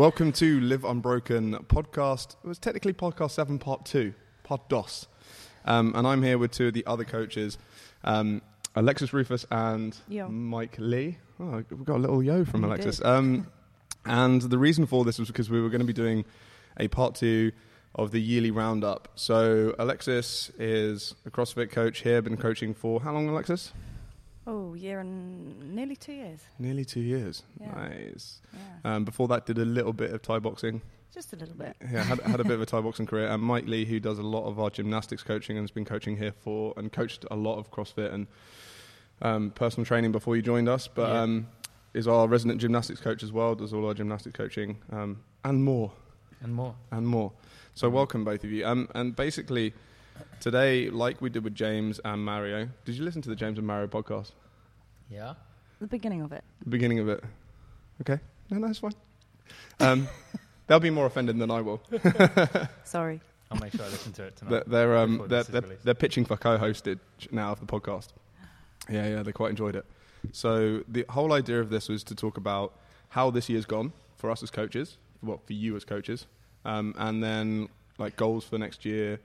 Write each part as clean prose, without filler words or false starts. Welcome to Live Unbroken podcast. It was technically podcast 7, part 2, part dos. And I'm here with two of the other coaches, Alexis Rufus and Mike Lee. Oh, we got a little yo from Alexis. And the reason for this was because we were going to be doing a part 2 of the yearly roundup. So Alexis is a CrossFit coach here, been coaching for how long, Alexis? Oh, year and nearly 2 years. Nearly 2 years. Yeah. Nice. Yeah. Before that, did a little bit of Thai boxing. Just a little bit. Yeah, had a bit of a Thai boxing career. And Mike Lee, who does a lot of our gymnastics coaching and has been coaching here for and coached a lot of CrossFit and personal training before you joined us, but is our resident gymnastics coach as well, does all our gymnastics coaching and more. And more. And more. So welcome, both of you. And basically... Today, like we did with James and Mario, did you listen to the James and Mario podcast? Yeah. The beginning of it. The beginning of it. Okay. No, that's fine. They'll be more offended than I will. Sorry. I'll make sure I listen to it tonight. They're pitching for co-hosted now of the podcast. Yeah, they quite enjoyed it. So the whole idea of this was to talk about how this year's gone for us as coaches, well, for you as coaches, and then like goals for next year,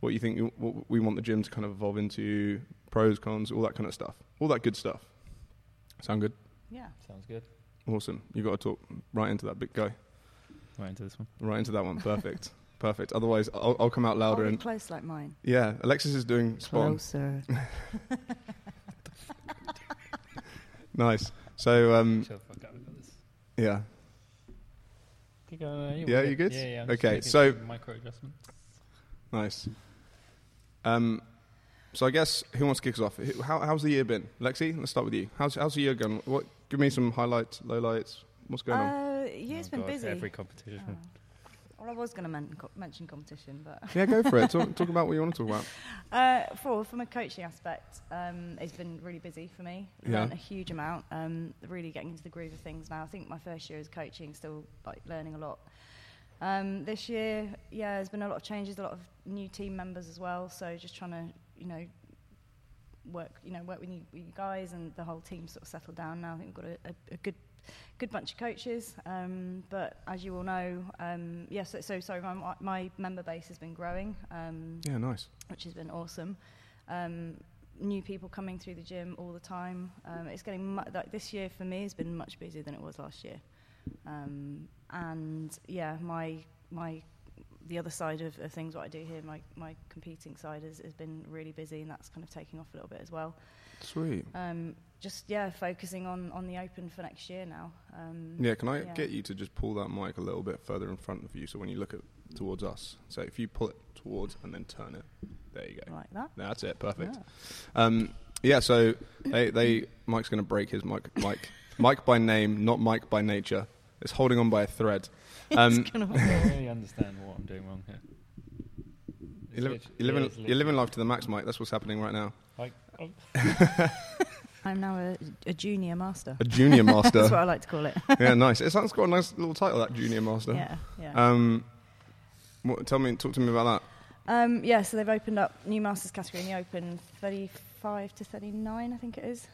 what you think what we want the gym to kind of evolve into, pros, cons, all that kind of stuff. All that good stuff. Sound good? Yeah. Sounds good. Awesome. You've got to talk right into that big guy. Right into this one. Right into that one. Perfect. Perfect. Otherwise, I'll come out louder. And close like mine. Yeah. Alexis is doing spawn. Closer. Nice. So, yeah. Keep going. Yeah, you good? Yeah. Okay, so... micro adjustments. Nice. So I guess who wants to kick us off? How's the year been, Lexi? Let's start with you. How's the year going? What? Give me some highlights, lowlights. What's going on? Year's been busy. Every competition. Oh. Well, I was going to mention competition, but yeah, go for it. Talk about what you want to talk about. From a coaching aspect, it's been really busy for me. Learned a huge amount. Really getting into the groove of things now. I think my first year as coaching, still like learning a lot. This year, there's been a lot of changes, a lot of new team members as well. So just trying to, work with you guys and the whole team sort of settled down now. I think we've got a good bunch of coaches. But as you all know, my member base has been growing. Nice. Which has been awesome. New people coming through the gym all the time. It's getting this year for me has been much busier than it was last year. My the other side of things, what I do here, my competing side has been really busy, and that's kind of taking off a little bit as well. Sweet. Focusing on the open for next year now. Can I get you to just pull that mic a little bit further in front of you, so when you look towards us, so if you pull it towards and then turn it, there you go. Like that? That's it, perfect. Yeah. So they Mike's going to break his mic. Mike by name, not Mike by nature. It's holding on by a thread. I don't really understand what I'm doing wrong here. You're living life to the max, Mike. That's what's happening right now. I'm now a junior master. A junior master. That's what I like to call it. Yeah, nice. It sounds got a nice little title, that junior master. Yeah. Talk to me about that. So they've opened up new masters category in the open, 35 to 39, I think it is.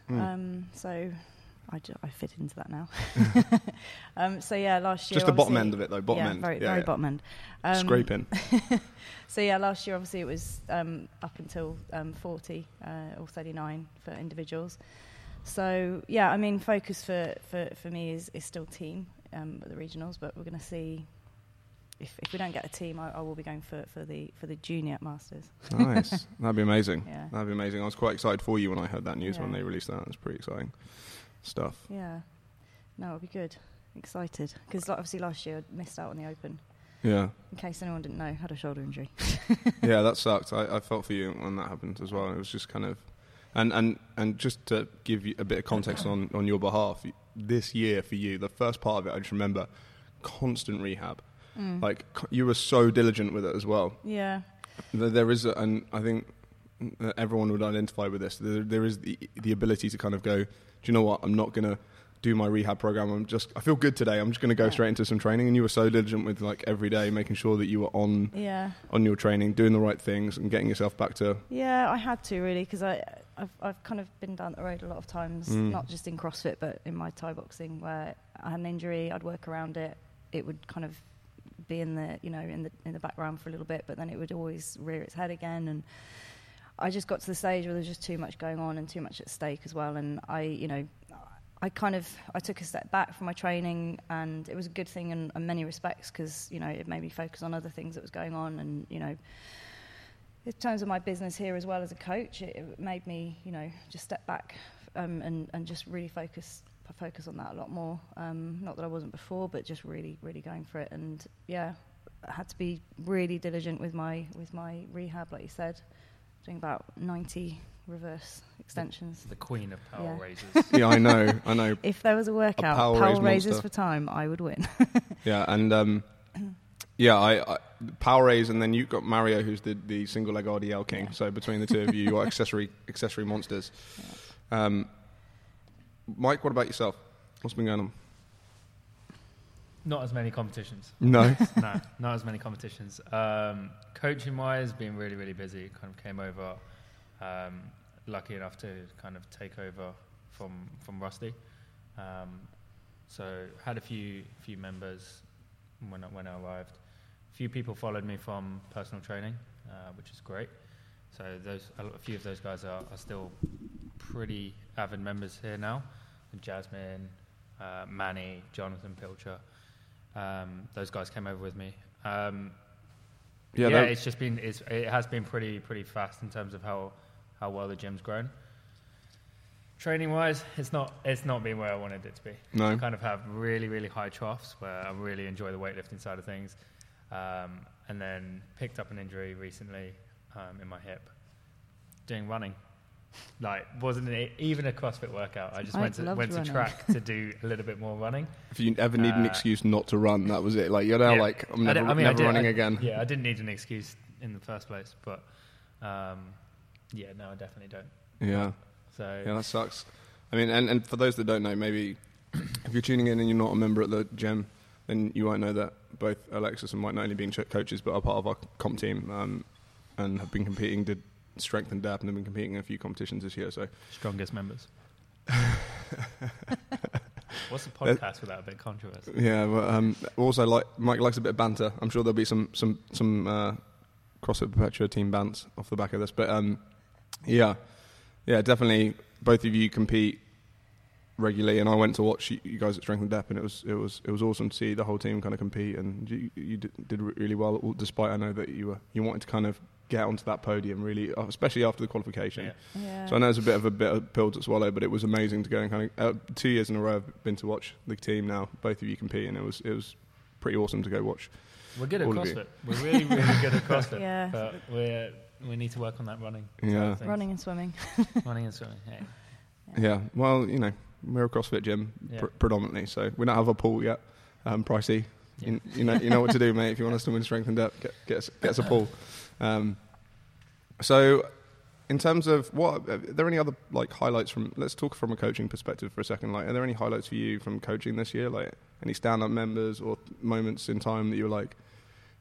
I fit into that now. Last year... Just the bottom end of it, though. Bottom end. Very bottom end. Scraping. Last year, obviously, it was up until 40 or 39 for individuals. So, focus for me is still team at the regionals, but we're going to see... If we don't get a team, I will be going for the junior masters. Nice. That'd be amazing. Yeah. That'd be amazing. I was quite excited for you when I heard that news when they released that. It's pretty exciting stuff. Yeah. No, it'll be good. Excited. Because obviously last year I missed out on the open. Yeah. In case anyone didn't know, I had a shoulder injury. Yeah, that sucked. I felt for you when that happened as well. It was just kind of... And just to give you a bit of context on your behalf, this year for you, the first part of it, I just remember constant rehab. Like, you were so diligent with it as well. Yeah. There is, and I think everyone would identify with this, there is the ability to kind of go, do you know what, I'm not going to do my rehab program, I feel good today, I'm just going to go straight into some training. And you were so diligent with, like, every day, making sure that you were on your training, doing the right things, and getting yourself back to... Yeah, I had to, really, because I've kind of been down the road a lot of times, not just in CrossFit, but in my Thai boxing, where I had an injury, I'd work around it, it would kind of be in the, you know, in the background for a little bit, but then it would always rear its head again. And I just got to the stage where there was just too much going on and too much at stake as well. And I took a step back from my training, and it was a good thing in many respects, because, you know, it made me focus on other things that was going on. And, you know, in terms of my business here as well as a coach, it made me, you know, just step back and just really focus on that a lot more. Not that I wasn't before, but just really, really going for it. And yeah, I had to be really diligent with my rehab, like you said, doing about 90 reverse extensions. The queen of power raises. Yeah, I know. If there was a workout, power raises for time, I would win. Yeah, and I power raise, and then you've got Mario, who's the single leg RDL king. Yeah. So between the two of you, you are accessory monsters. Yeah. Mike, what about yourself? What's been going on? Not as many competitions. No? No, not as many competitions. Coaching-wise, been really, really busy. Kind of came over, lucky enough to kind of take over from Rusty. So had a few members when I arrived. A few people followed me from personal training, which is great. So a few of those guys are still pretty avid members here now. Jasmine, Manny, Jonathan Pilcher. Those guys came over with me. It's just been it has been pretty fast in terms of how well the gym's grown. Training wise, it's not been where I wanted it to be. No. I kind of have really, really high troughs where I really enjoy the weightlifting side of things, and then picked up an injury recently in my hip doing running. Like, wasn't it even a CrossFit workout? I just went to track to do a little bit more running. If you ever need an excuse not to run, that was it. Like, you're now I'm never running again. Yeah, I didn't need an excuse in the first place, but no, I definitely don't. Yeah. So yeah, that sucks. I mean, and for those that don't know, maybe if you're tuning in and you're not a member at the gym, then you won't know that both Alexis and Mike, not only being coaches, but are part of our comp team and have been competing. Did Strength and Depth, and have been competing in a few competitions this year. So strongest members. What's the podcast without a bit of controversy? Yeah, but also, like, Mike likes a bit of banter. I'm sure there'll be some CrossFit Perpetua team bants off the back of this. But definitely both of you compete regularly, and I went to watch you guys at Strength and Depth, and it was awesome to see the whole team kind of compete, and you did really well. Despite I know that you wanted to kind of get onto that podium, really, especially after the qualification. Yeah. Yeah. So I know it's a bit of pill to swallow, but it was amazing to go and kind of 2 years in a row I've been to watch the team now, both of you compete, and it was pretty awesome to go watch. We're good at CrossFit. We're really, really good at CrossFit. Yeah. But we need to work on that running. Yeah. Running and swimming. Hey. Yeah. Well, you know, we're a CrossFit gym predominantly, so we don't have a pool yet. Pricey. Yeah. You know what to do, mate. If you want us to win Strength and Depth, get us a pool. So in terms of are there any other highlights from, let's talk from a coaching perspective for a second, are there any highlights for you from coaching this year, any stand-up members or moments in time that you were it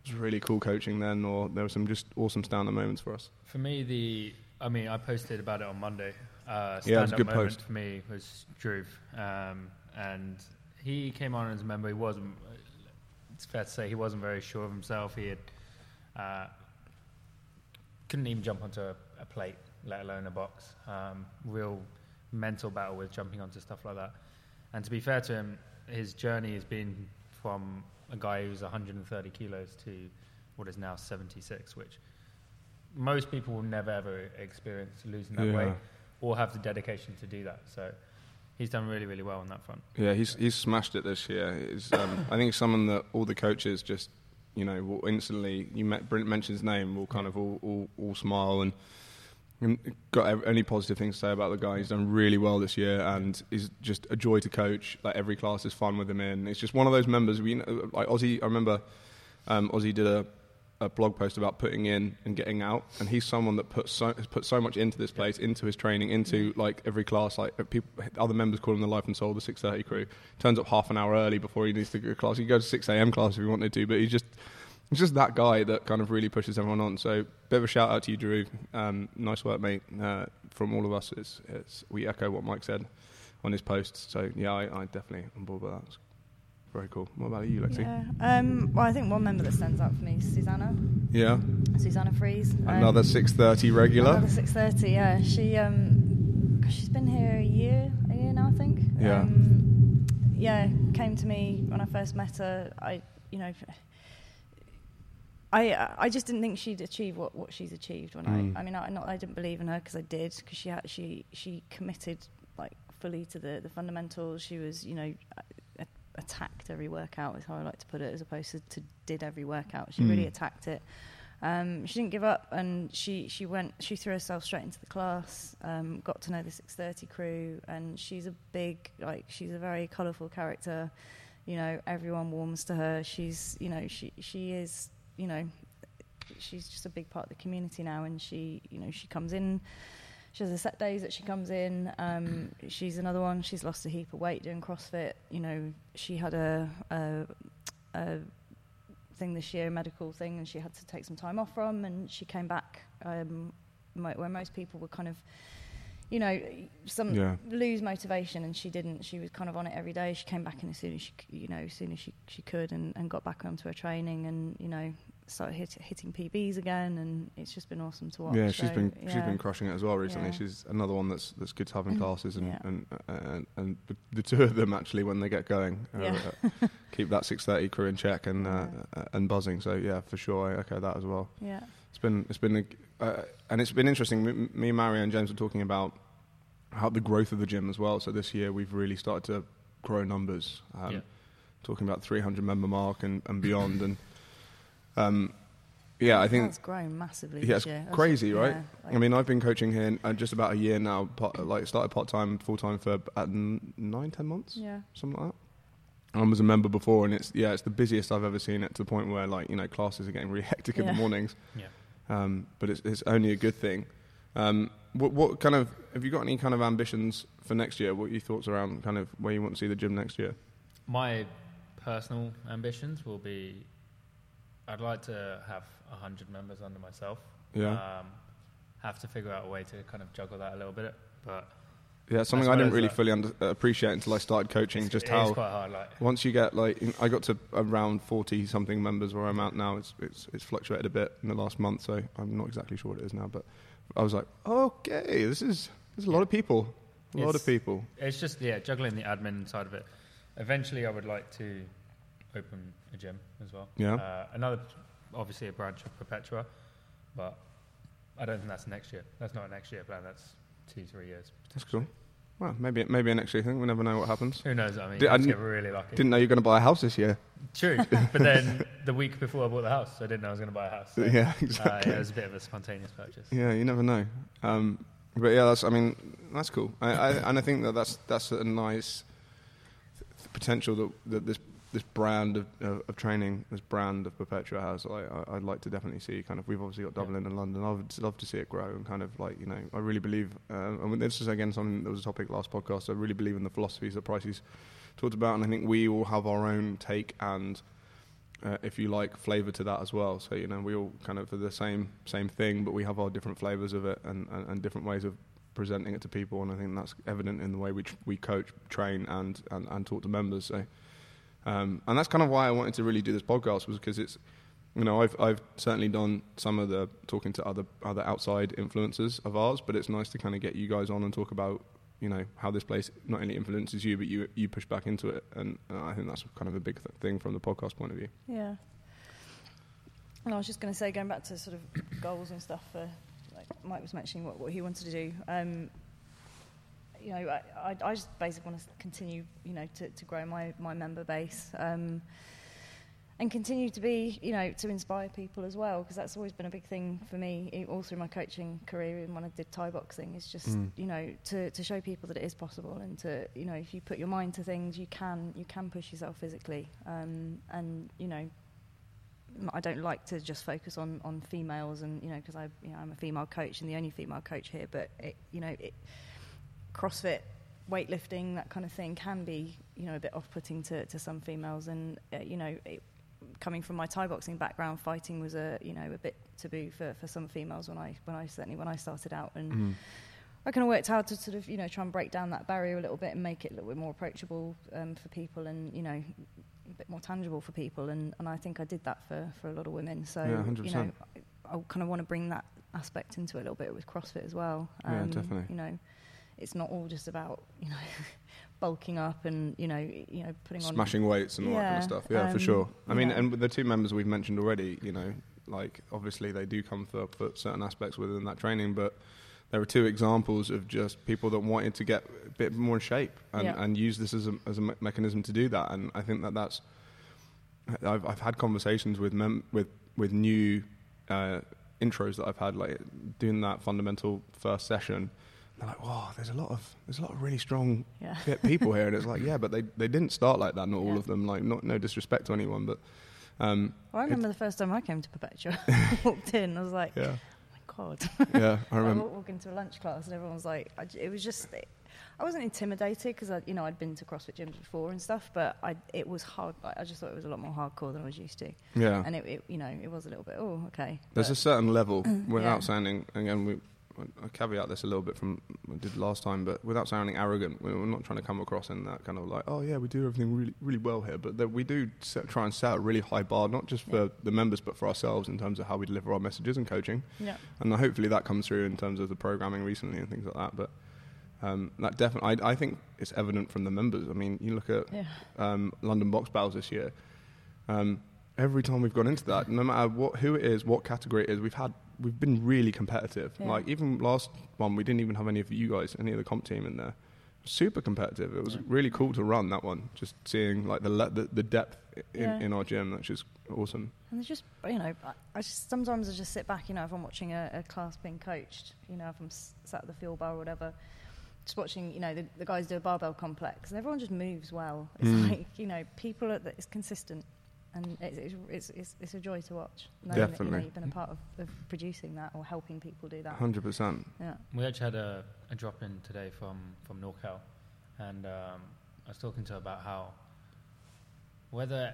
was really cool coaching then, or there were some just awesome stand-up moments for us? For me, I posted about it on Monday. Stand-up moment post. For me was Drew, and he came on as a member. It's fair to say he wasn't very sure of himself. He had couldn't even jump onto a plate, let alone a box. Real mental battle with jumping onto stuff like that. And to be fair to him, his journey has been from a guy who's 130 kilos to what is now 76, which most people will never ever experience losing that weight or have the dedication to do that. So he's done really, really well on that front. Yeah, he's smashed it this year. I think someone that all the coaches just, you know, will instantly, you mention his name, will kind of all smile and got only positive things to say about the guy. He's done really well this year and is just a joy to coach. Every class is fun with him in. It's just one of those members. We, Ozzy, I remember Ozzy did a blog post about putting in and getting out, and he's someone that has put so much into this place, into his training, into every class. People, other members call him the life and soul of the 6:30 crew. Turns up half an hour early before he needs to go to class. He could go to 6 a.m. class if he wanted to, but he's just that guy that kind of really pushes everyone on. So, bit of a shout out to you, Drew. Nice work, mate. From all of us, we echo what Mike said on his posts. So yeah, I definitely am on board with that. Very cool. What about you, Lexi? Yeah. Well, I think one member that stands out for me is Susanna. Yeah. Susanna Fries. Another 6:30 regular. Another 6:30, yeah. She, cause she's been here a year now, I think. Yeah. Yeah, came to me when I first met her. I just didn't think she'd achieve what she's achieved. I didn't believe in her because I did, because she committed like fully to the fundamentals. She was, attacked every workout is how I like to put it, as opposed to did every workout. She really attacked it. She didn't give up, and she threw herself straight into the class, got to know the 6:30 crew, and she's a very colourful character. Everyone warms to her. She's, she's just a big part of the community now, and she comes in. She has her set days that she comes in. She's another one. She's lost a heap of weight doing CrossFit. She had a thing this year, a medical thing, and she had to take some time off from, and she came back where most people were kind of, lose motivation, and she didn't. She was kind of on it every day. She came back in as soon as she could, and got back onto her training, and, started hitting PBs again, and it's just been awesome to watch. Yeah, she's been crushing it as well recently. Yeah. She's another one that's good to have in classes, and the two of them actually, when they get going, keep that 6:30 crew in check and buzzing. So yeah, for sure, that as well. Yeah, it's been interesting. Me, Mario, and James were talking about how the growth of the gym as well. So this year we've really started to grow numbers, talking about 300 member mark and beyond, and. I think it's grown massively this year. It's crazy, right? Yeah, I've been coaching here just about a year now, started part-time, full-time for 9-10 months, something like that. I was a member before, and it's the busiest I've ever seen it, to the point where classes are getting really hectic in the mornings. Yeah. But it's only a good thing. What kind of, have you got any kind of ambitions for next year? What are your thoughts around kind of where you want to see the gym next year? My personal ambitions will be, I'd like to have 100 members under myself. Yeah. Have to figure out a way to kind of juggle that a little bit, but yeah, something I didn't really fully appreciate until I started coaching. It's quite hard. Once you get I got to around 40 something members where I'm at now. It's fluctuated a bit in the last month, so I'm not exactly sure what it is now. But I was like, okay, there's a lot of people, a lot of people. It's just juggling the admin side of it. Eventually, I would like to open a gym as well. Yeah. Another, obviously, a branch of Perpetua, but I don't think that's next year. That's not a next year plan. That's 2-3 years. That's cool. Well, maybe a next year thing. We never know what happens. Who knows? I get really lucky. Didn't know you were going to buy a house this year. True, but then the week before I bought the house, I didn't know I was going to buy a house. So, yeah, exactly. It was a bit of a spontaneous purchase. Yeah, you never know. But yeah, that's cool. I think that's a nice potential that this. This brand of training, this brand of Perpetua has, I'd like to definitely see. Kind of, we've obviously got Dublin and London. I would love to see it grow, and kind of I really believe. And this is again something that was a topic last podcast. I really believe in the philosophies that Pricey's talked about, and I think we all have our own take and, if you like, flavour to that as well. So we all kind of are the same thing, but we have our different flavours of it and different ways of presenting it to people. And I think that's evident in the way we coach, train, and talk to members. So. And that's kind of why I wanted to really do this podcast, was because it's, I've certainly done some of the talking to other outside influencers of ours, but it's nice to kind of get you guys on and talk about, how this place not only influences you, but you push back into it. And I think that's kind of a big thing from the podcast point of view. Yeah. And I was just going to say, going back to sort of goals and stuff, Mike was mentioning what he wanted to do. I just basically want to continue, to grow my member base, and continue to be, to inspire people as well, because that's always been a big thing for me, all through my coaching career, and when I did Thai boxing, it's just, to show people that it is possible, and to, if you put your mind to things, you can push yourself physically, I don't like to just focus on females, and, because I'm a female coach and the only female coach here, but it CrossFit, weightlifting, that kind of thing can be, a bit off-putting to some females. And, coming from my Thai boxing background, fighting was a bit taboo for some females when I started out. And I kind of worked out to sort of, you know, try and break down that barrier a little bit and make it a little bit more approachable for people and, you know, a bit more tangible for people. And I think I did that for a lot of women. So, yeah, 100%. You know, I kind of want to bring that aspect into it a little bit with CrossFit as well. Yeah, definitely. You know, it's not all just about, you know, bulking up and, you know, putting on... smashing weights and all that kind of stuff. Yeah, for sure. I mean, and with the two members we've mentioned already, you know, like, obviously they do come for certain aspects within that training, but there are two examples of just people that wanted to get a bit more in shape and use this as a mechanism to do that. And I think that's... I've had conversations with new intros that I've had, like, doing that fundamental first session. They're like, wow, there's a lot of really strong fit people here, and it's like, yeah, but they didn't start like that. Not all of them. Like, no disrespect to anyone, but I remember the first time I came to Perpetua, walked in, I was like, oh my god, I remember walking to a lunch class, and everyone was like, I wasn't intimidated because I, you know, I'd been to CrossFit gyms before and stuff, but it was hard. Like, I just thought it was a lot more hardcore than I was used to. Yeah, and it you know, it was a little bit okay. There's a certain level without sounding, again, I caveat this a little bit from what I did last time, but without sounding arrogant, we're not trying to come across in that kind of like, oh yeah, we do everything really, really well here, but that we do try and set a really high bar, not just for the members, but for ourselves in terms of how we deliver our messages and coaching. Yeah. And hopefully that comes through in terms of the programming recently and things like that. But that definitely, I think it's evident from the members. I mean, you look at London Box Battles this year. Every time we've gone into that, no matter who it is, what category it is, we've been really competitive. Yeah. Like, even last one, we didn't even have any of you guys, any of the comp team in there. Super competitive. It was really cool to run that one. Just seeing like the depth in our gym, that's just awesome. And just, you know, sometimes I just sit back. You know, if I'm watching a class being coached, you know, if I'm sat at the fuel bar or whatever, just watching, you know, the guys do a barbell complex, and everyone just moves well. It's like, you know, people it's consistent. And it's a joy to watch. Definitely. That, you know, you've been a part of producing that or helping people do that. 100%. Yeah. We actually had a drop in today from NorCal, and I was talking to her about how whether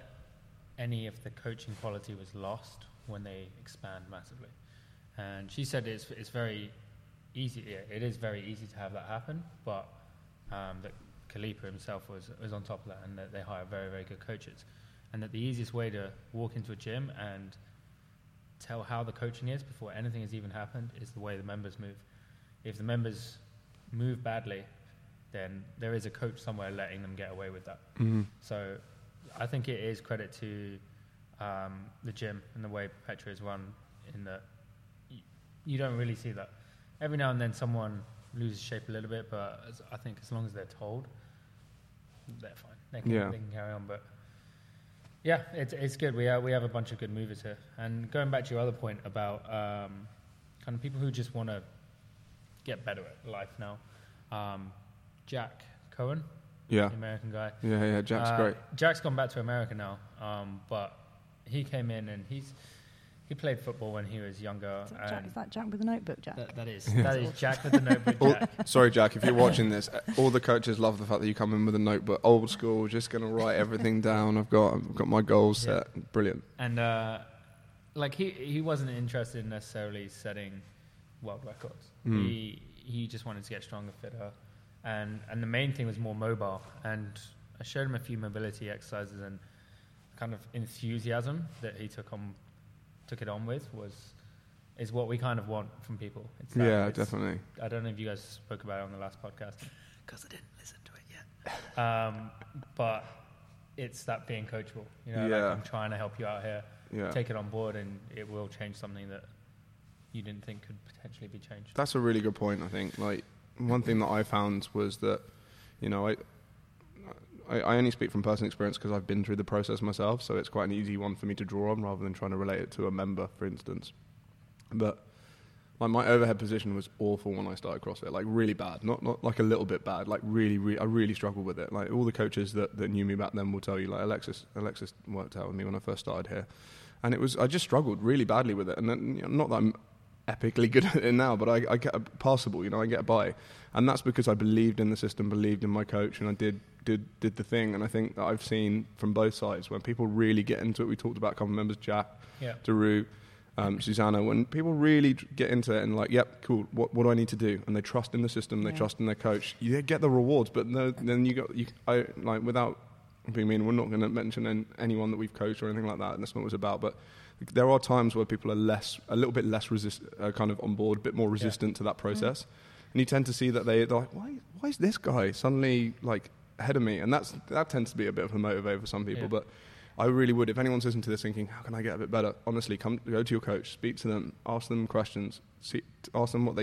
any of the coaching quality was lost when they expand massively, and she said it's very easy. It is very easy to have that happen, but that Khalifa himself was on top of that, and that they hire very, very good coaches. And that the easiest way to walk into a gym and tell how the coaching is before anything has even happened is the way the members move. If the members move badly, then there is a coach somewhere letting them get away with that. Mm-hmm. So I think it is credit to the gym and the way Perpetua is run, in that you don't really see that. Every now and then someone loses shape a little bit, but I think as long as they're told, they're fine. They can carry on, but... yeah, it's good. We have a bunch of good movers here. And going back to your other point about kind of people who just want to get better at life now, Jack Cohen, the American guy. Yeah, Jack's great. Jack's gone back to America now, but he came in and he played football when he was younger. Is that Jack with the notebook, Jack? That is Jack with the notebook, Jack. Sorry, Jack, if you're watching this, all the coaches love the fact that you come in with a notebook. Old school, just going to write everything down. I've got my goals set. Brilliant. And like he wasn't interested in necessarily setting world records. Mm. He just wanted to get stronger, fitter. And the main thing was more mobile. And I showed him a few mobility exercises, and kind of enthusiasm that he took it on with is what we kind of want from people. Definitely. I don't know if you guys spoke about it on the last podcast, because I didn't listen to it yet. But it's that being coachable. You know, like, I'm trying to help you out here. Yeah. Take it on board, and it will change something that you didn't think could potentially be changed. That's a really good point, I think. Like, one thing that I found was that, you know, I only speak from personal experience because I've been through the process myself, so it's quite an easy one for me to draw on rather than trying to relate it to a member, for instance. But like, my overhead position was awful when I started CrossFit, like really bad, not like a little bit bad, like really I really struggled with it. Like, all the coaches that knew me back then will tell you, like, Alexis worked out with me when I first started here, and I just struggled really badly with it. And then, you know, not that I'm epically good at it now, but I get a passable, you know, I get by, and that's because I believed in the system, believed in my coach, and I did the thing. And I think that I've seen from both sides when people really get into it. We talked about a couple of members, Jack, Daru, Susanna, when people really get into it and like, yep, cool, what do I need to do? And they trust in the system, they trust in their coach. You get the rewards, but then without being mean, we're not going to mention anyone that we've coached or anything like that, and that's not what it's about, but there are times where people are a little bit less kind of on board, a bit more resistant to that process. And you tend to see that they're like, why is this guy suddenly like ahead of me? And that tends to be a bit of a motivator for some people, but I really would, if anyone's listening to this thinking, how can I get a bit better? Honestly, go to your coach, speak to them, ask them questions, ask them what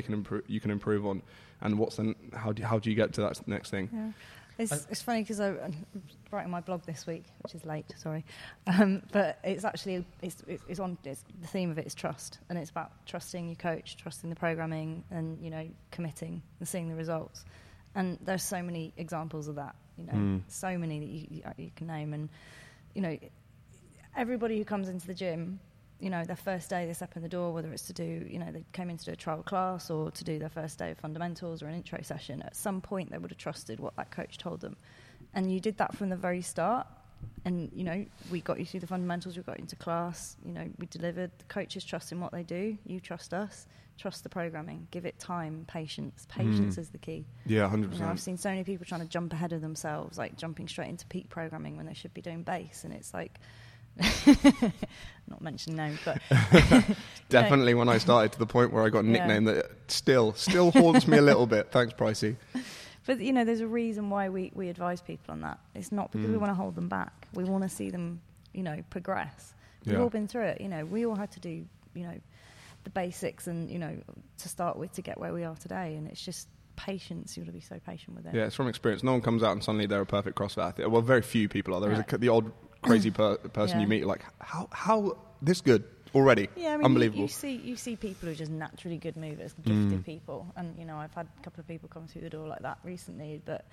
you can improve on, and how do you get to that next thing? Yeah. It's funny because I'm writing my blog this week, which is late, sorry. But it's actually, the theme of it is trust. And it's about trusting your coach, trusting the programming and, committing and seeing the results. And there's so many examples of that, so many that you can name. And, everybody who comes into the gym, their first day they step in the door, whether it's to do, they came in to do a trial class or to do their first day of fundamentals or an intro session, at some point they would have trusted what that coach told them. And you did that from the very start. And, we got you through the fundamentals, we got you into class, we delivered. The coaches trust in what they do. You trust us. Trust the programming. Give it time, patience. Patience is the key. Yeah, 100%. I've seen so many people trying to jump ahead of themselves, like jumping straight into peak programming when they should be doing base. And it's like... not mentioning names, but definitely when I started, to the point where I got a nickname that still haunts me a little bit. Thanks, Pricey. But there's a reason why we advise people on that. It's not because we want to hold them back. We want to see them, progress. We've all been through it. We all had to do, the basics, and to start with to get where we are today. And it's just patience. You've got to be so patient with it. Yeah, it's from experience. No one comes out and suddenly they're a perfect CrossFit athlete. Well, very few people are. There is the odd crazy person you meet, like how this good already. Yeah, I mean, unbelievable. You see people who are just naturally good movers, gifted people, and I've had a couple of people come through the door like that recently. But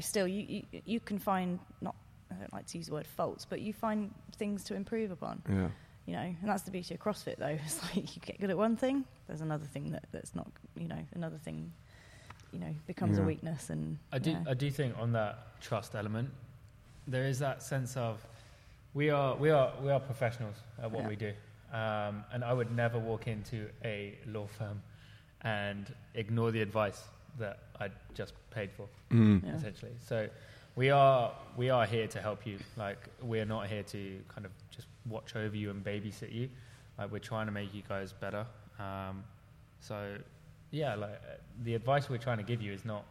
still, you can find, not, I don't like to use the word faults, but you find things to improve upon. Yeah. And that's the beauty of CrossFit, though. It's like you get good at one thing, there's another thing that's not. Another thing, becomes a weakness. And I do think on that trust element, there is that sense of, we are professionals at what we do, and I would never walk into a law firm and ignore the advice that I just paid for, essentially. So we are here to help you. Like, we're not here to kind of just watch over you and babysit you. Like, we're trying to make you guys better. The advice we're trying to give you is not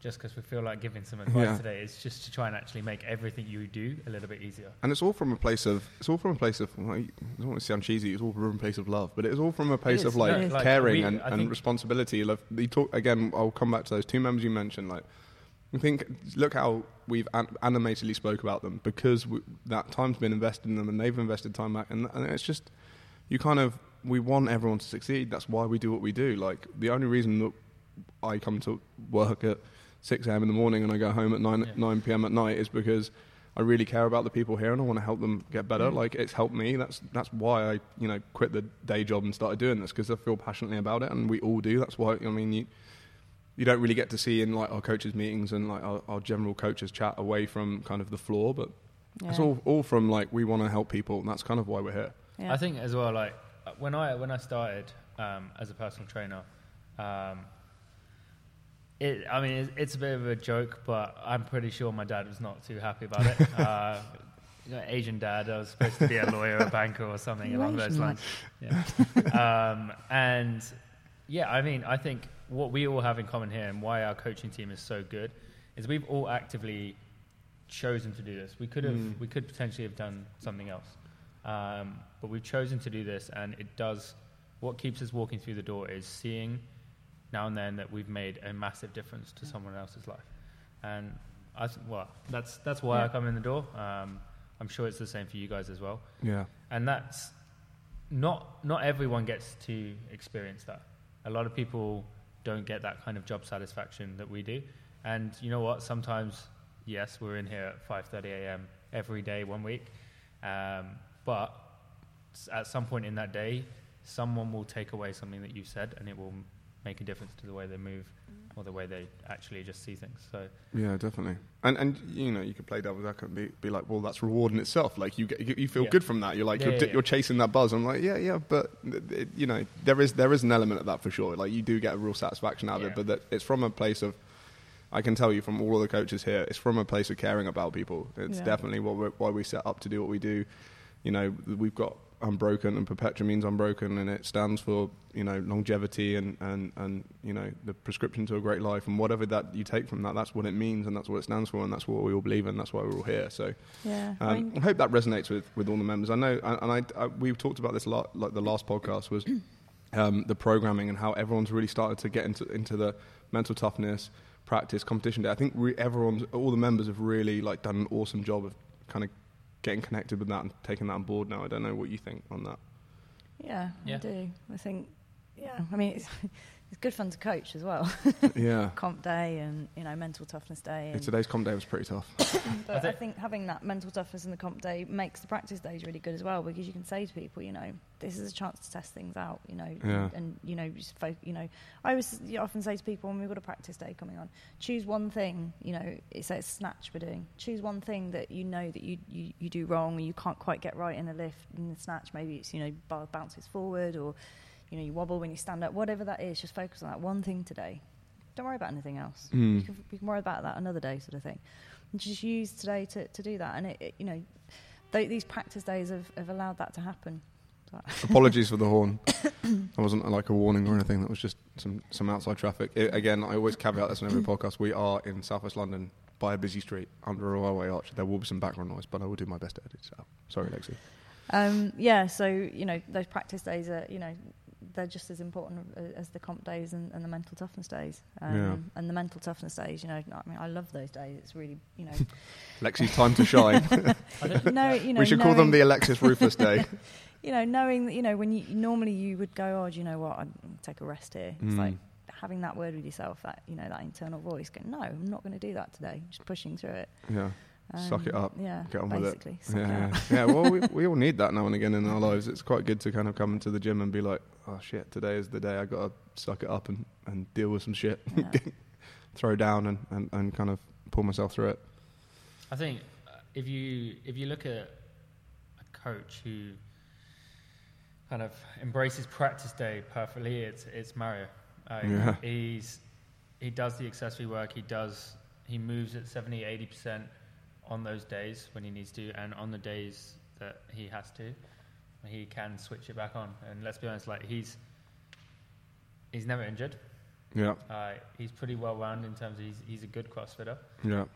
just because we feel like giving some advice today. It's just to try and actually make everything you do a little bit easier. And it's all from a place of, well, I don't want to sound cheesy, it's all from a place of love, but it's all from a place of like caring and responsibility. Again, I'll come back to those two members you mentioned. Like, I think, look how we've animatedly spoke about them, because that time's been invested in them and they've invested time back. And it's just, we want everyone to succeed. That's why we do what we do. Like, the only reason that I come to work at 6 a.m. in the morning and I go home at 9 p.m. at night is because I really care about the people here and I want to help them get better. Like, it's helped me. That's why I quit the day job and started doing this, because I feel passionately about it, and we all do. That's why, you don't really get to see in like our coaches meetings and like our general coaches chat away from kind of the floor, but it's all from like, we want to help people, and that's kind of why we're here. Yeah. I think as well, like when I started as a personal trainer, it's a bit of a joke, but I'm pretty sure my dad was not too happy about it. Asian dad, I was supposed to be a lawyer, a banker, or something along those lines. Yeah. I think what we all have in common here, and why our coaching team is so good, is we've all actively chosen to do this. We could potentially have done something else, but we've chosen to do this, and it does. What keeps us walking through the door is seeing now and then that we've made a massive difference to someone else's life. And that's why I come in the door. I'm sure it's the same for you guys as well. Yeah. And that's not everyone gets to experience that. A lot of people don't get that kind of job satisfaction that we do. And you know what? Sometimes, yes, we're in here at 5:30 a.m. every day, 1 week. But at some point in that day, someone will take away something that you've said, and it will make a difference to the way they move or the way they actually just see things. So yeah, definitely. And you know, you could play devil's advocate and be like, well, that's reward in itself. Like you feel good from that. You're like you're chasing that buzz. I'm like but it, you know, there is an element of that for sure. Like you do get a real satisfaction out of it, but that it's from a place of, I can tell you from all of the coaches here, it's from a place of caring about people. It's definitely why we set up to do what we do. You know, we've got Unbroken, and Perpetua means unbroken, and it stands for, you know, longevity and you know, the prescription to a great life, and whatever that you take from that, that's what it means, and that's what it stands for, and that's what we all believe in. That's why we're all here. So I hope that resonates with all the members. I know, and I we've talked about this a lot. Like the last podcast was the programming and how everyone's really started to get into the mental toughness practice competition day. I think all the members have really like done an awesome job of kind of getting connected with that and taking that on board now. I don't know what you think on that. I do. I think, I mean, it's good fun to coach as well. Comp day and, you know, mental toughness day. And today's comp day was pretty tough. But I think having that mental toughness in the comp day makes the practice days really good as well, because you can say to people, you know, this is a chance to test things out, you know, and, you know, just you know, I often say to people when we've got a practice day coming on, choose one thing, you know, it's a snatch we're doing. Choose one thing that you know that you do wrong, or you can't quite get right in the lift, in the snatch. Maybe it's, you know, bar bounces forward, or, you know, you wobble when you stand up, whatever that is, just focus on that one thing today. Don't worry about anything else. You can worry about that another day, sort of thing. And just use today to do that. And, it you know, these practice days have allowed that to happen. Apologies for the horn. That wasn't like a warning or anything. That was just some outside traffic. Again, I always caveat this on every podcast. We are in southwest London by a busy street under a railway arch. There will be some background noise, but I will do my best to edit it out. Sorry, Alexis. So, you know, those practice days are, you know, they're just as important as the comp days and the mental toughness days. And the mental toughness days, you know, I mean, I love those days. It's really, you know... Lexi's time to shine. We should call them the Alexis Rufus day. You know, knowing that, you know, when you normally would go, oh, do you know what, I'm going to take a rest here. It's like having that word with yourself, that, you know, that internal voice going, no, I'm not going to do that today. Just pushing through it. Suck it up. Get on with it. Basically, suck it up. Well, we all need that now and again in our lives. It's quite good to kind of come into the gym and be like, oh shit, today is the day I got to suck it up and deal with some shit. Throw down and kind of pull myself through it. I think if you look at a coach who kind of embraces practice day perfectly, it's Mario. He does the accessory work. He moves at 70-80% on those days when he needs to, and on the days that he has to, he can switch it back on. And let's be honest, like he's never injured. He's pretty well rounded in terms of he's a good CrossFitter.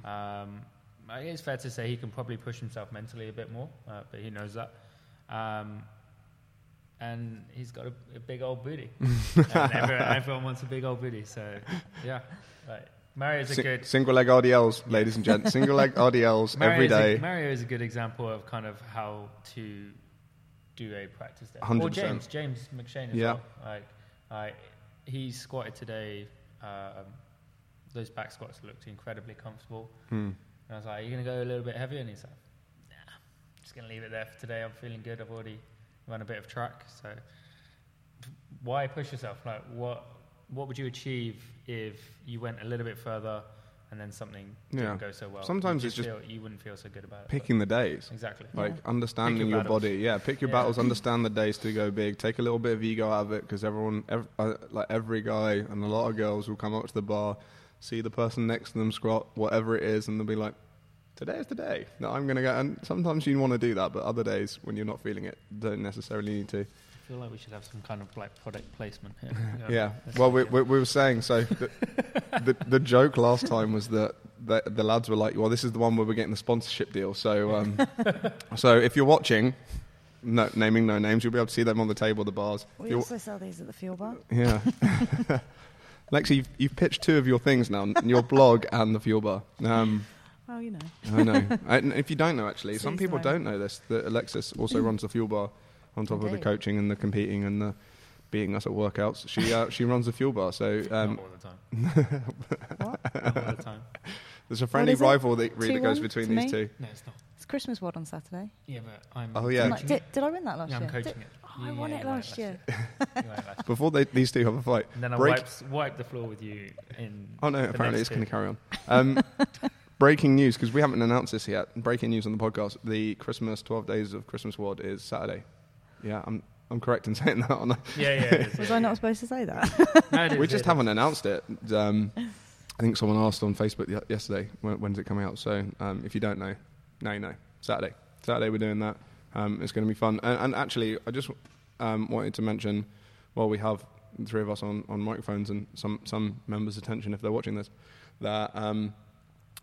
I think it's fair to say he can probably push himself mentally a bit more, but he knows that. And he's got a big old booty. And everyone wants a big old booty. So Mario's a good... Single leg RDLs, ladies and gents. Single leg RDLs every day. Mario is a good example of kind of how to do a practice day. 100%. Or James McShane as well. He squatted today. Those back squats looked incredibly comfortable. And I was like, are you going to go a little bit heavier? And he's like, nah, I'm just going to leave it there for today. I'm feeling good. I've already... run a bit of track, so why push yourself? Like, what would you achieve if you went a little bit further and then something didn't go so well? Sometimes it's just you wouldn't feel so good about it. Picking the days, exactly. Like understanding your body. Pick your battles. Understand the days to go big. Take a little bit of ego out of it, because every guy and a lot of girls will come up to the bar, see the person next to them squat whatever it is, and they'll be like, today is the day that I'm going to go. And sometimes you want to do that, but other days when you're not feeling it, don't necessarily need to. I feel like we should have some kind of like product placement here. Well, we were saying, so the joke last time was that the lads were like, well, this is the one where we're getting the sponsorship deal. So, so if you're watching... No, naming no names, you'll be able to see them on the table, the bars. We also sell these at the fuel bar. Lexi, you've pitched two of your things now, your blog and the fuel bar. Well, you know. I know. And if you don't know, actually, some people don't know this, that Alexis also runs the fuel bar on top of the coaching and the competing and the beating us at workouts. She runs the fuel bar. So, not all the time. What? Not all the time. There's a friendly rivalry that goes between these two. No, it's not. It's Christmas Wad on Saturday. Yeah, but I'm... Oh, yeah. Like, did I win that last year? I'm coaching it. I won it last year. Before these two have a fight. And then I wipe the floor with you in... Oh, no, apparently it's going to carry on. Breaking news, because we haven't announced this yet. Breaking news on the podcast. The Christmas 12 Days of Christmas Wad is Saturday. Yeah, I'm correct in saying that, aren't I? Yeah. Was I not supposed to say that? No, we just haven't announced it. I think someone asked on Facebook yesterday, when's it coming out? So if you don't know, now you know. Saturday we're doing that. It's going to be fun. And actually, I just wanted to mention, while we have the three of us on microphones and some members' attention if they're watching this, that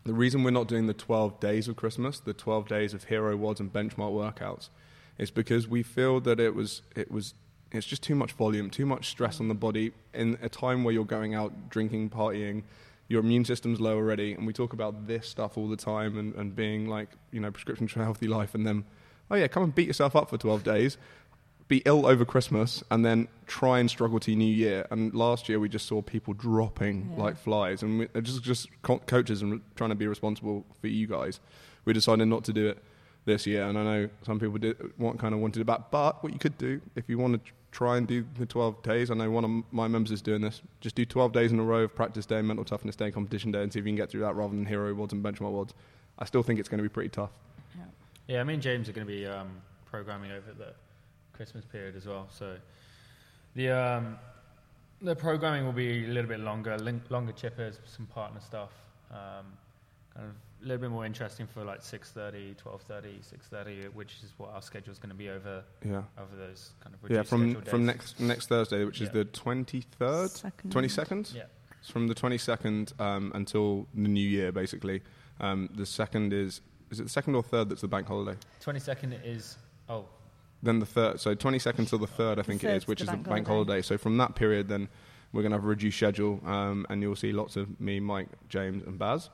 the reason we're not doing the 12 days of Christmas, the 12 days of hero wads and benchmark workouts, is because we feel that it's just too much volume, too much stress on the body in a time where you're going out drinking, partying. Your immune system's low already, and we talk about this stuff all the time and being like, you know, prescription to a healthy life, and then, oh yeah, come and beat yourself up for 12 days, be ill over Christmas, and then try and struggle to New Year. And last year we just saw people dropping like flies, and we, just coaches and trying to be responsible for you guys. We decided not to do it this year, and I know some people wanted it back, but what you could do if you want to try and do the 12 days. I know one of my members is doing this. Just do 12 days in a row of practice day, mental toughness day, competition day, and see if you can get through that rather than hero awards and benchmark awards. I still think it's going to be pretty tough. Yeah, me and James are going to be programming over the Christmas period as well. So the programming will be a little bit longer chippers, some partner stuff, kind of a little bit more interesting for like 6:30, 12:30, 6:30, which is what our schedule is going to be over those kind of reduced schedule days. From next Thursday, which is the 23rd, 22nd. Yeah, it's from the 22nd until the new year, basically. The second is it the second or third that's the bank holiday? 22nd is then the third. So 22nd till the third, I think it is, which is the bank holiday. So from that period, then we're going to have a reduced schedule, and you'll see lots of me, Mike, James, and Baz.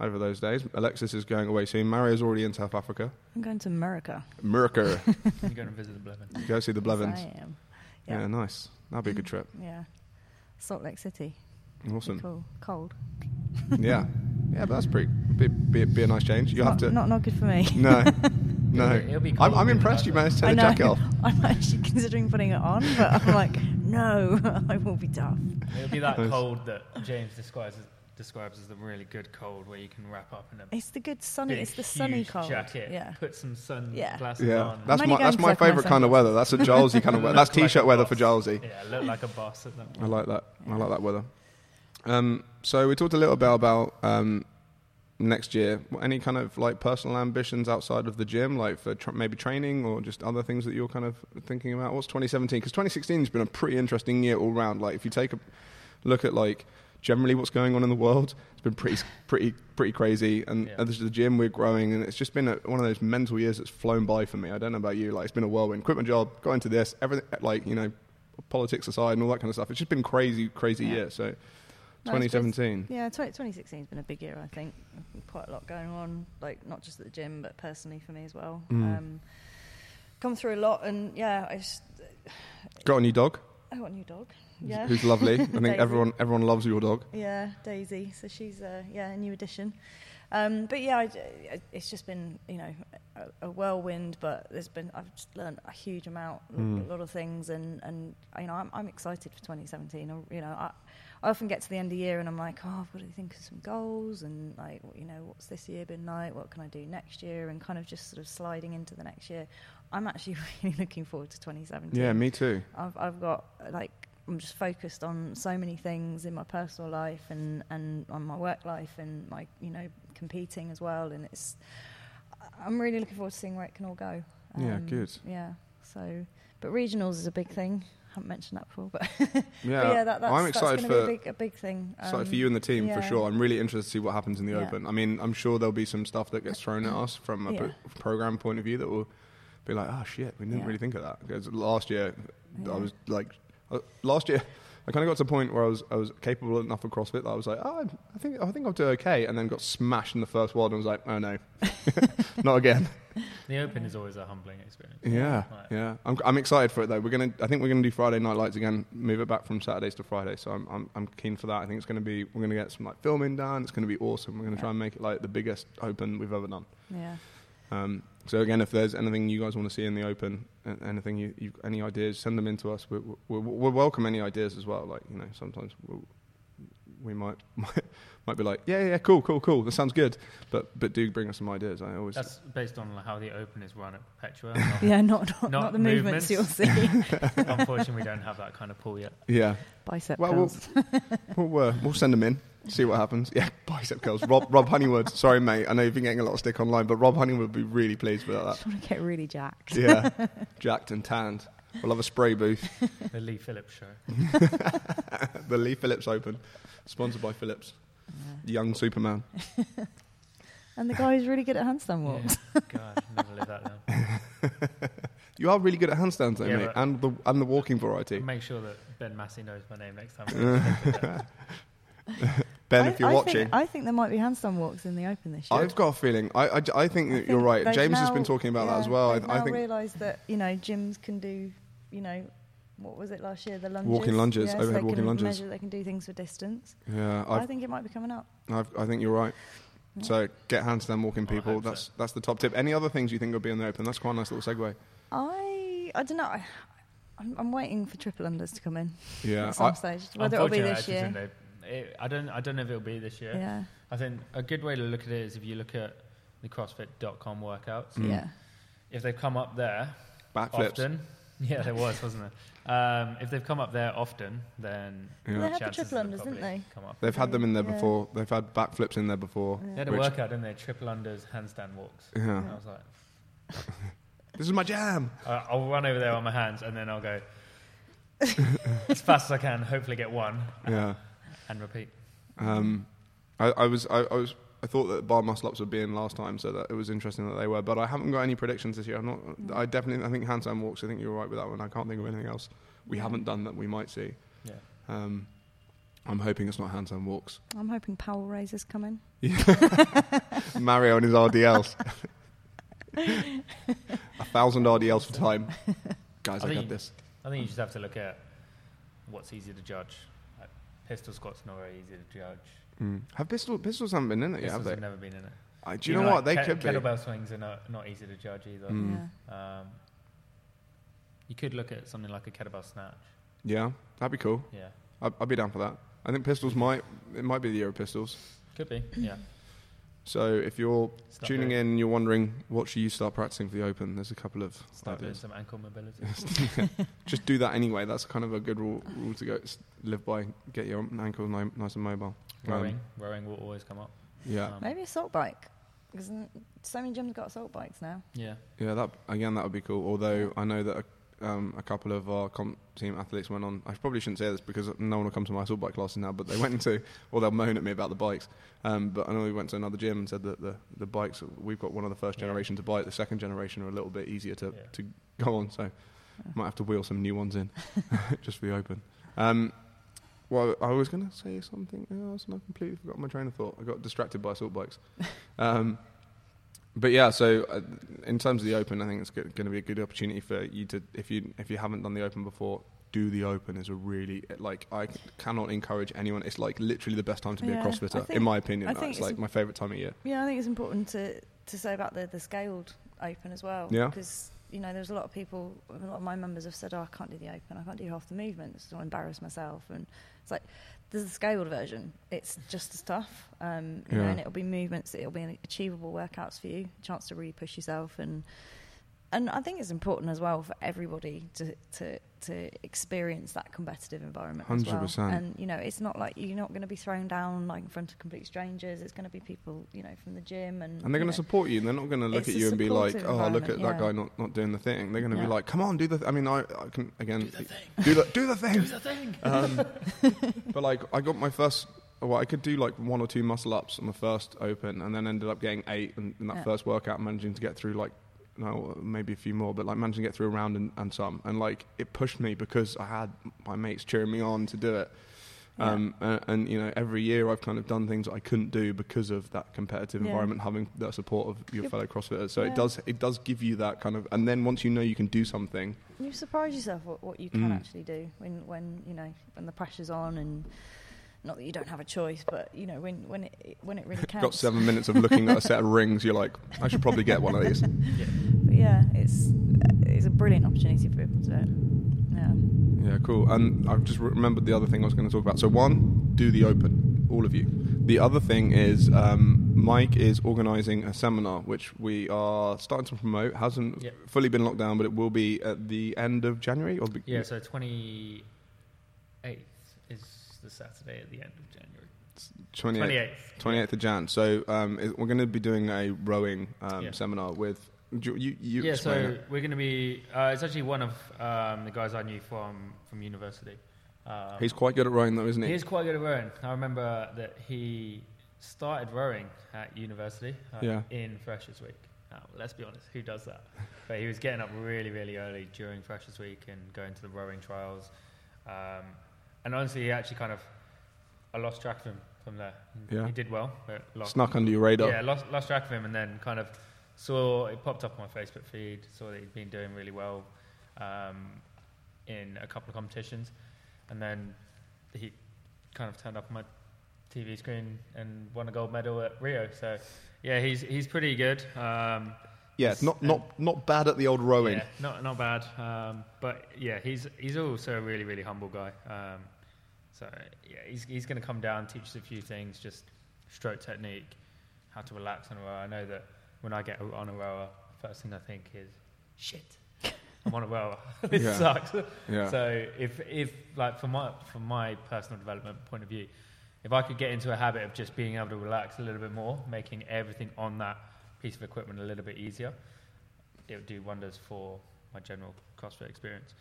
Over those days. Alexis is going away soon. Mario's already in South Africa. I'm going to America. You're going to visit the Blevins. Go see the Blevins. Yes, I am. Yeah. Yeah, nice. That'll be a good trip. Yeah. Salt Lake City. Awesome. Cool. Cold. Yeah. Yeah, but that's pretty... Be a nice change. You'll have to... Not good for me. No. It'll be cold. I'm impressed you managed to take the jacket off. I'm actually considering putting it on, but I'm like, no, I will be tough. It'll be that cold that James describes as the really good cold where you can wrap up in a... It's the good sunny... It's the sunny cold. Jacket. Yeah. Put some sunglasses on. That's my favourite kind of weather. That's a Gilesy kind of weather. That's T-shirt like weather for Gilesy. Yeah, I look like a boss at that point. I like that. Yeah. I like that weather. So we talked a little bit about next year. Any kind of like personal ambitions outside of the gym, like for maybe training or just other things that you're kind of thinking about? What's 2017? Because 2016 has been a pretty interesting year all round. Like if you take a look at like... generally what's going on in the world, it's been pretty crazy, and this is the gym, we're growing, and it's just been one of those mental years that's flown by for me. I don't know about you, like it's been a whirlwind. Quit my job, got into this, everything, like, you know, politics aside and all that kind of stuff. It's just been crazy year. So 2017, 2016 has been a big year, I think. Quite a lot going on, like not just at the gym but personally for me as well. Come through a lot, and I just got a new dog. I got a new dog. Yeah. Who's lovely. I think everyone loves your dog. Yeah, Daisy. So she's a new addition. But yeah, it's just been, you know, a whirlwind. But I've just learned a huge amount, a lot of things, and you know, I'm excited for 2017. You know, I often get to the end of the year and I'm like, I've got to think of some goals and like, you know, what's this year been like? What can I do next year? And kind of just sort of sliding into the next year. I'm actually really looking forward to 2017. Yeah, me too. I've got like. I'm just focused on so many things in my personal life and on my work life and my, you know, competing as well. And I'm really looking forward to seeing where it can all go. Yeah, good. Yeah. So, but regionals is a big thing. I haven't mentioned that before, but that's going to be a big thing. Excited for you and the team for sure. I'm really interested to see what happens in the open. I mean, I'm sure there'll be some stuff that gets thrown at us from a program point of view that will be like, oh shit, we didn't really think of that. Because last year I was like... last year, I kind of got to a point where I was capable enough of CrossFit that I was like, oh, I think I'll do okay, and then got smashed in the first WOD and was like, oh no, not again. The Open is always a humbling experience. Yeah, right. Yeah. I'm excited for it though. I think we're gonna do Friday night lights again. Move it back from Saturdays to Friday. So I'm keen for that. I think it's gonna be. We're gonna get some like filming done. It's gonna be awesome. We're gonna try and make it like the biggest Open we've ever done. Yeah. So again, if there's anything you guys want to see in the open, anything you any ideas, send them in to us. We'll welcome any ideas as well. Like, you know, sometimes we might be like, cool, that sounds good. But do bring us some ideas. That's based on how the open is run at Perpetua. Not the movements you'll see. Unfortunately, we don't have that kind of pull yet. Yeah. Bicep curls. We'll send them in. See what happens. Yeah, bicep curls. Rob Honeywood. Sorry, mate. I know you've been getting a lot of stick online, but Rob Honeywood would be really pleased with that. I just want to get really jacked. Yeah, jacked and tanned. We'll have a spray booth. The Lee Phillips show. The Lee Phillips Open, sponsored by Phillips. Yeah. Young Superman. And the guy who's really good at handstand walks. Yeah. God, never live that down. You are really good at handstands, though, mate, and the walking variety. Make sure that Ben Massey knows my name next time. Ben, if you're watching, I think there might be handstand walks in the open this year. I've got a feeling. I think you're right. James has been talking about that as well. I think realised that, you know, gyms can do, you know, what was it last year? The lunges, walking lunges, yeah, overhead so walking lunges. They can do things for distance. Yeah, I think it might be coming up. I think you're right. Yeah. So get handstand walking, people. That's the top tip. Any other things you think will be in the open? That's quite a nice little segue. I don't know. I'm waiting for triple unders to come in. Yeah, at some stage. Whether it'll be this year. I don't know if it'll be this year. Yeah. I think a good way to look at it is if you look at the CrossFit.com workouts. Mm. Yeah. If they've come up there often. Yeah, there was, wasn't there? If they've come up there often, then they had the triple unders, didn't they? They've had them in there before. They've had backflips in there before. Yeah. They had a workout, didn't they? Triple unders, handstand walks. Yeah. And I was like, this is my jam. I'll run over there on my hands and then I'll go as fast as I can, hopefully get one. Yeah. And repeat. I thought that bar muscle ups would be in last time, so that it was interesting that they were. But I haven't got any predictions this year. I think handstand walks. I think you're right with that one. I can't think of anything else we haven't done that we might see. Yeah. I'm hoping it's not handstand walks. I'm hoping power raises come in. Yeah. Mario and his RDLs. 1,000 RDLs for time, guys. I got this. I think you just have to look at what's easy to judge. Pistol squats not very easy to judge. Mm. Pistols haven't been in it yet, have they? Have never been in it. Do you know what? Like, they could be. Kettlebell swings are not easy to judge either. Mm. Yeah. You could look at something like a kettlebell snatch. Yeah, that'd be cool. Yeah. I'd be down for that. I think pistols might be the year of pistols. Could be, yeah. So if you're tuning in, you're wondering, what should you start practicing for the open? There's a couple of doing some ankle mobility. Just do that anyway. That's kind of a good rule to go live by. Get your ankle nice and mobile. Rowing will always come up. Yeah. Maybe a salt bike, because so many gyms got salt bikes now. Yeah. Yeah. That would be cool. Although I know that a couple of our comp team athletes went on. I probably shouldn't say this because no one will come to my salt bike classes now, but they went into, or they'll moan at me about the bikes. But I know we went to another gym and said that the bikes, we've got one of the first generation to buy it. The second generation are a little bit easier to go on, so might have to wheel some new ones in just for the open. Well, I was going to say something else and I completely forgot my train of thought. I got distracted by salt bikes. But yeah, so in terms of the open, I think it's going to be a good opportunity for you to, if you haven't done the open before, do the open. Is a really, like, I cannot encourage anyone. It's like literally the best time to be a CrossFitter, in my opinion. It's like my favourite time of year. Yeah, I think it's important to say about the scaled open as well. Yeah. Because, you know, there's a lot of my members have said, I can't do the open, I can't do half the movements, so I embarrass myself. And it's like, there's a scaled version. It's just as tough, you know, and it'll be movements. It'll be achievable workouts for you. A chance to really push yourself, and I think it's important as well for everybody to experience that competitive environment. 100%. As well. And you know, it's not like you're not going to be thrown down like in front of complete strangers. It's going to be people, you know, from the gym, and they're going to support you. And they're not going to look at you and be like, "Oh, look at that guy not doing the thing." They're going to be like, "Come on, do the." I can again do the thing. Do the thing. But like, I got my first. Well, I could do like one or two muscle ups on the first open, and then ended up getting 8 in that first workout, managing to get through like. No, maybe a few more, but like managing to get through a round and some, and like it pushed me because I had my mates cheering me on to do it. And you know, every year I've kind of done things I couldn't do because of that competitive environment, having that support of your fellow CrossFitters. So it does give you that kind of, and then once you know you can do something, you surprise yourself what you can actually do when you know when the pressure's on and. Not that you don't have a choice, but, you know, when it really counts. Got 7 minutes of looking at a set of rings, you're like, I should probably get one of these. Yeah. But yeah, it's a brilliant opportunity for people to do it. Yeah. Yeah, cool. And I've just remembered the other thing I was going to talk about. So one, do the open, all of you. The other thing is Mike is organising a seminar, which we are starting to promote. Hasn't fully been locked down, but it will be at the end of January. Or so 28th is... the Saturday at the end of January. 28th of Jan. So we're going to be doing a rowing seminar with... we're going to be... it's actually one of the guys I knew from university. He's quite good at rowing though, isn't he? He is quite good at rowing. I remember that he started rowing at university in Freshers Week. Let's be honest, who does that? But he was getting up really, really early during Freshers Week and going to the rowing trials. And honestly, he actually I lost track of him from there. Yeah. He did well. But snuck under your radar. Yeah, lost track of him, and then kind of saw, it popped up on my Facebook feed, saw that he'd been doing really well in a couple of competitions. And then he kind of turned up on my TV screen and won a gold medal at Rio. So, yeah, he's pretty good. Yeah, not bad at the old rowing. Yeah, not bad. But yeah, he's also a really, really humble guy. So yeah, he's going to come down, teach us a few things, just stroke technique, how to relax on a rower. I know that when I get on a rower, first thing I think is, shit, I'm on a rower. This sucks. Yeah. So if like from my personal development point of view, if I could get into a habit of just being able to relax a little bit more, making everything on that piece of equipment a little bit easier, it would do wonders for my general CrossFit experience.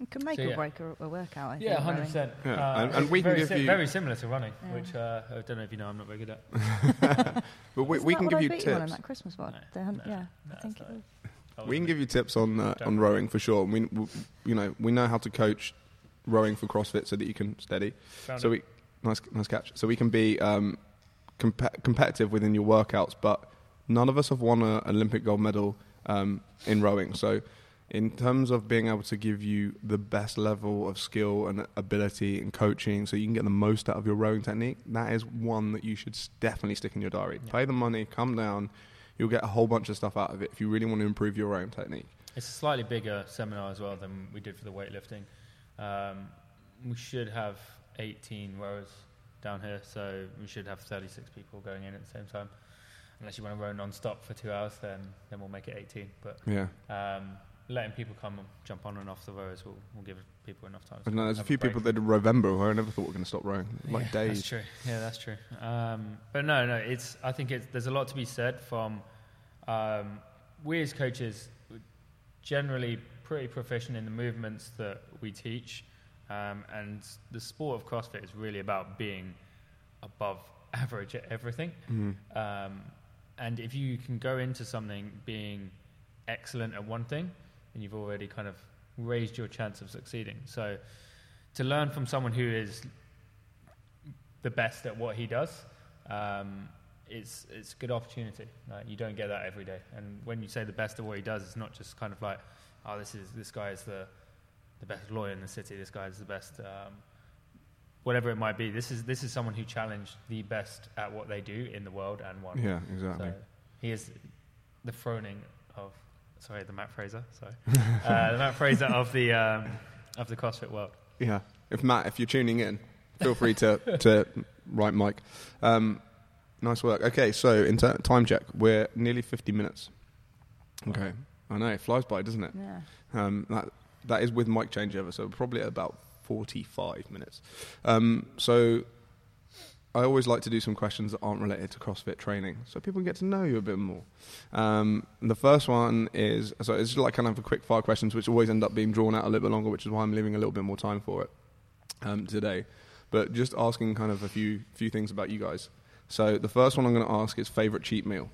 You can make or break a workout, I think. 100%. Yeah, 100%. And we can give you... very similar to running, which I don't know if you know, I'm not very good at. But we can give you tips. On that Christmas one. We can give you tips on rowing for sure. We know how to coach rowing for CrossFit so that you can steady. Nice catch. So we can be... competitive within your workouts, but none of us have won an Olympic gold medal in rowing. So in terms of being able to give you the best level of skill and ability and coaching so you can get the most out of your rowing technique, that is one that you should definitely stick in your diary. Pay the money, come down, you'll get a whole bunch of stuff out of it if you really want to improve your rowing technique. It's a slightly bigger seminar as well than we did for the weightlifting. We should have 18 rowers down here, so we should have 36 people going in at the same time. Unless you want to row non-stop for 2 hours, then we'll make it 18. But letting people come and jump on and off the rowers will give people enough time. No, there's a few people that in November who I never thought were going to stop rowing. Days. That's true. Yeah, that's true. But no, it's. I think there's a lot to be said from. We as coaches, we're generally pretty proficient in the movements that we teach. And the sport of CrossFit is really about being above average at everything. Mm. And if you can go into something being excellent at one thing, then you've already kind of raised your chance of succeeding. So to learn from someone who is the best at what he does, it's a good opportunity. Like, you don't get that every day. And when you say the best at what he does, it's not just kind of like, oh, this guy is the best lawyer in the city, this guy is the best, whatever it might be. This is someone who challenged the best at what they do in the world and won. Yeah, exactly. So he is the throning of, the Matt Fraser of the CrossFit world. Yeah. If you're tuning in, feel free to write Mike. Nice work. Okay, so in time check, we're nearly 50 minutes. Okay. Wow. I know, it flies by, doesn't it? Yeah. That is with mic changeover, so probably at about 45 minutes. So I always like to do some questions that aren't related to CrossFit training, so people can get to know you a bit more. The first one is, so it's just like kind of a quick fire questions, which always end up being drawn out a little bit longer, which is why I'm leaving a little bit more time for it today. But just asking kind of a few things about you guys. So the first one I'm going to ask is favourite cheat meal.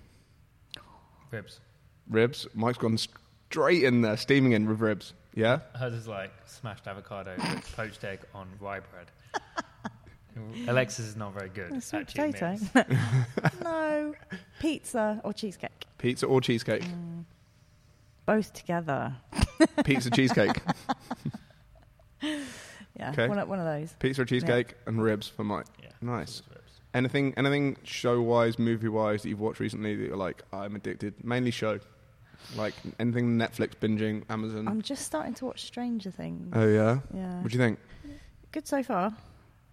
Ribs. Mike's gone straight in there, steaming in with ribs. Yeah? Hers is like smashed avocado with poached egg on rye bread. Alexis is not very good at cheat meals. No. Pizza or cheesecake. Both together. Pizza, cheesecake. Yeah, later. Okay. One of those. Pizza or cheesecake and ribs for Mike. Yeah. Nice. Anything show-wise, movie-wise that you've watched recently that you're like, I'm addicted? Mainly show. Like anything Netflix, binging, Amazon. I'm just starting to watch Stranger Things. Oh, yeah? Yeah. What do you think? Good so far.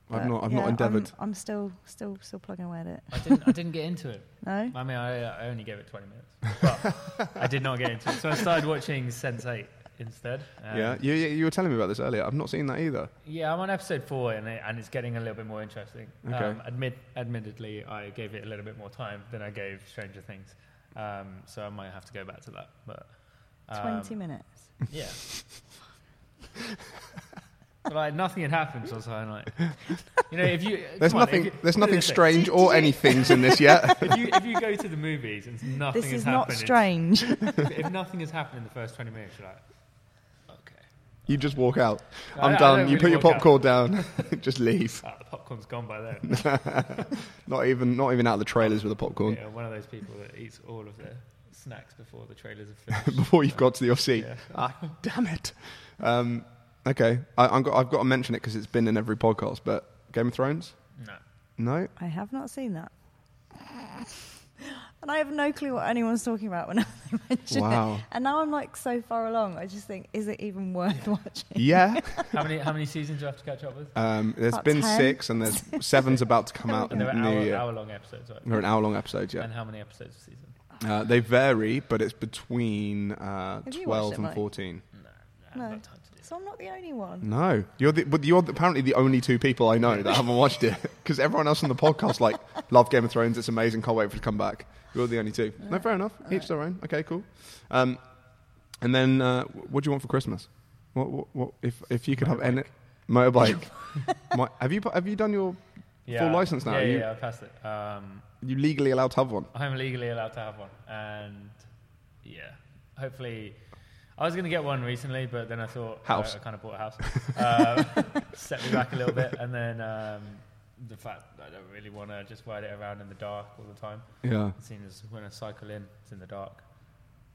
I've not endeavoured. I'm still plugging away at it. I didn't get into it. No? I mean, I only gave it 20 minutes. But I did not get into it. So I started watching Sense8 instead. You were telling me about this earlier. I've not seen that either. Yeah, I'm on episode 4 and it's getting a little bit more interesting. Okay. Admittedly, I gave it a little bit more time than I gave Stranger Things. So I might have to go back to that. But 20 minutes. Yeah. But like nothing had happened, so I was like, if you there's nothing strange or anything's in this yet. If you go to the movies and nothing has happened, this is not strange. If nothing has happened in the first 20 minutes, you're like, you just walk out. I'm done. You really put your popcorn down. Just leave. The popcorn's gone by then. Not even out of the trailers with the popcorn. Yeah, one of those people that eats all of their snacks before the trailers are finished. Before you've got to your seat. Yeah. Ah, damn it. Okay. I've got to mention it because it's been in every podcast, but Game of Thrones? No. No? I have not seen that. And I have no clue what anyone's talking about when I mention it. And now I'm like so far along, I just think, is it even worth watching? Yeah. How many seasons do you have to catch up with? There's about been 10. 6 and there's 7's about to come out in the new year. Hour-long episodes, right? They're an hour-long episode, yeah. And how many episodes a season? They vary, but it's between 12 and 14. No, I haven't got time to do it. So I'm not the only one. No. You're apparently the only two people I know that haven't watched it. Because everyone else on the podcast, like, love Game of Thrones, it's amazing, can't wait for it to come back. You're the only two. No, fair enough. All each their own. Okay, cool. And then, what do you want for Christmas? What if you could have any motorbike? Have you done your full license now? Yeah, I passed it. You legally allowed to have one? I'm legally allowed to have one, and hopefully. I was going to get one recently, but then I thought I kind of bought a house. Set me back a little bit, and then. The fact that I don't really want to just ride it around in the dark all the time. Yeah. It seems when I cycle in, it's in the dark.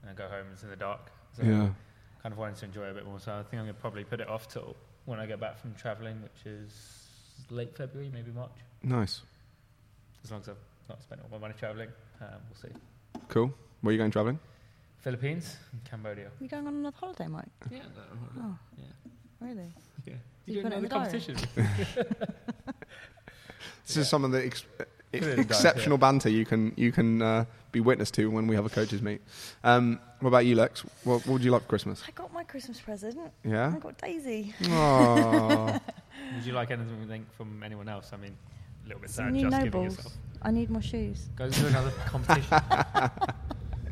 And I go home, it's in the dark. So I kind of wanted to enjoy it a bit more. So I think I'm going to probably put it off till when I get back from travelling, which is late February, maybe March. Nice. As long as I've not spent all my money travelling, we'll see. Cool. Where are you going travelling? Philippines and Cambodia. You're going on another holiday, Mike? Yeah. Oh. Yeah. Really? Yeah. You're doing another competition. This is some of the exceptional banter you can be witness to when we have a coaches meet. What about you, Lex? What would you like for Christmas? I got my Christmas present. Yeah? I got Daisy. Aww. Would you like anything from anyone else? I mean, a little bit sad just giving yourself. I need more shoes. Go to another competition.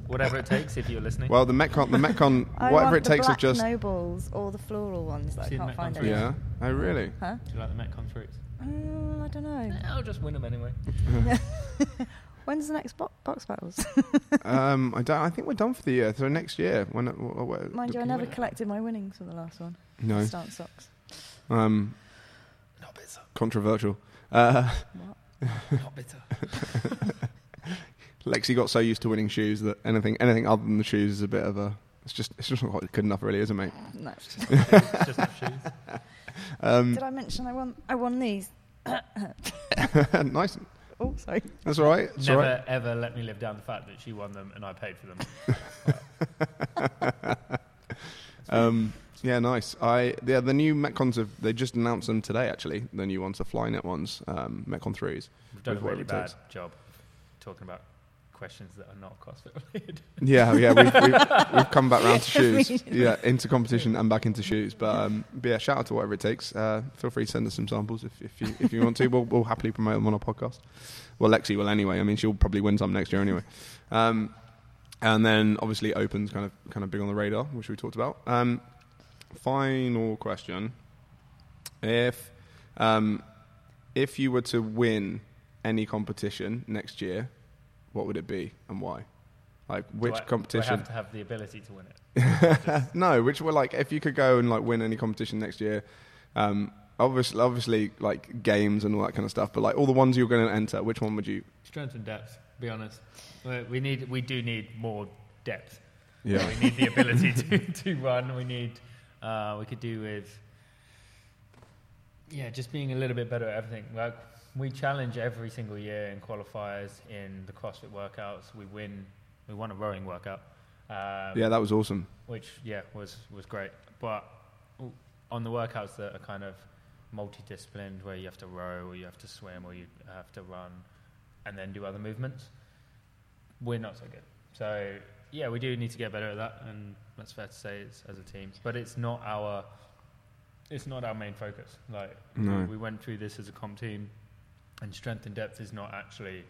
Whatever it takes, if you're listening. Well, the Metcon, whatever it takes, of just nobles or the floral ones that I can't find any. Yeah. Oh, really? Huh? Do you like the Metcon fruits? I don't know. I'll just win them anyway. When's the next box battles? I think we're done for the year. So next year, when mind you, I never collected my winnings from the last one. No. Start socks. Not bitter. Controversial. What? Not bitter. Lexi got so used to winning shoes that anything other than the shoes is a bit of a. It's just not quite good enough, really, is it, mate? No, it's just not shoes. Did I mention I won these? Nice. Oh, sorry. That's all right. That's Never ever let me live down the fact that she won them and I paid for them. Yeah, nice. The new Metcons they just announced them today. Actually, the new ones, the Flynet ones, Metcon 3s. We've done a really bad job talking about questions that are not CrossFit related. We've come back round to shoes. Yeah, into competition and back into shoes. But yeah, shout out to whatever it takes. Feel free to send us some samples if you want to. We'll happily promote them on our podcast. Well, Lexi will anyway. I mean, she'll probably win some next year anyway. And then obviously Open's kind of big on the radar, which we talked about. Final question: if you were to win any competition next year, what would it be and why? Like, which competition? Do I have to have the ability to win it? No, which were like, if you could go and like win any competition next year, obviously like games and all that kind of stuff, but like all the ones you're going to enter, which one would you? Strength and depth, to be honest. We do need more depth. Yeah. We need the ability to run. We could do with Yeah, just being a little bit better at everything. Like, we challenge every single year in qualifiers in the CrossFit workouts. We win. We won a rowing workout. Yeah, that was awesome. Which, yeah, was great. But on the workouts that are kind of multidisciplined, where you have to row or you have to swim or you have to run and then do other movements, we're not so good. So, yeah, we do need to get better at that, and that's fair to say it's as a team. But it's not our main focus. Like, no. We went through this as a comp team, and Strength and Depth is not actually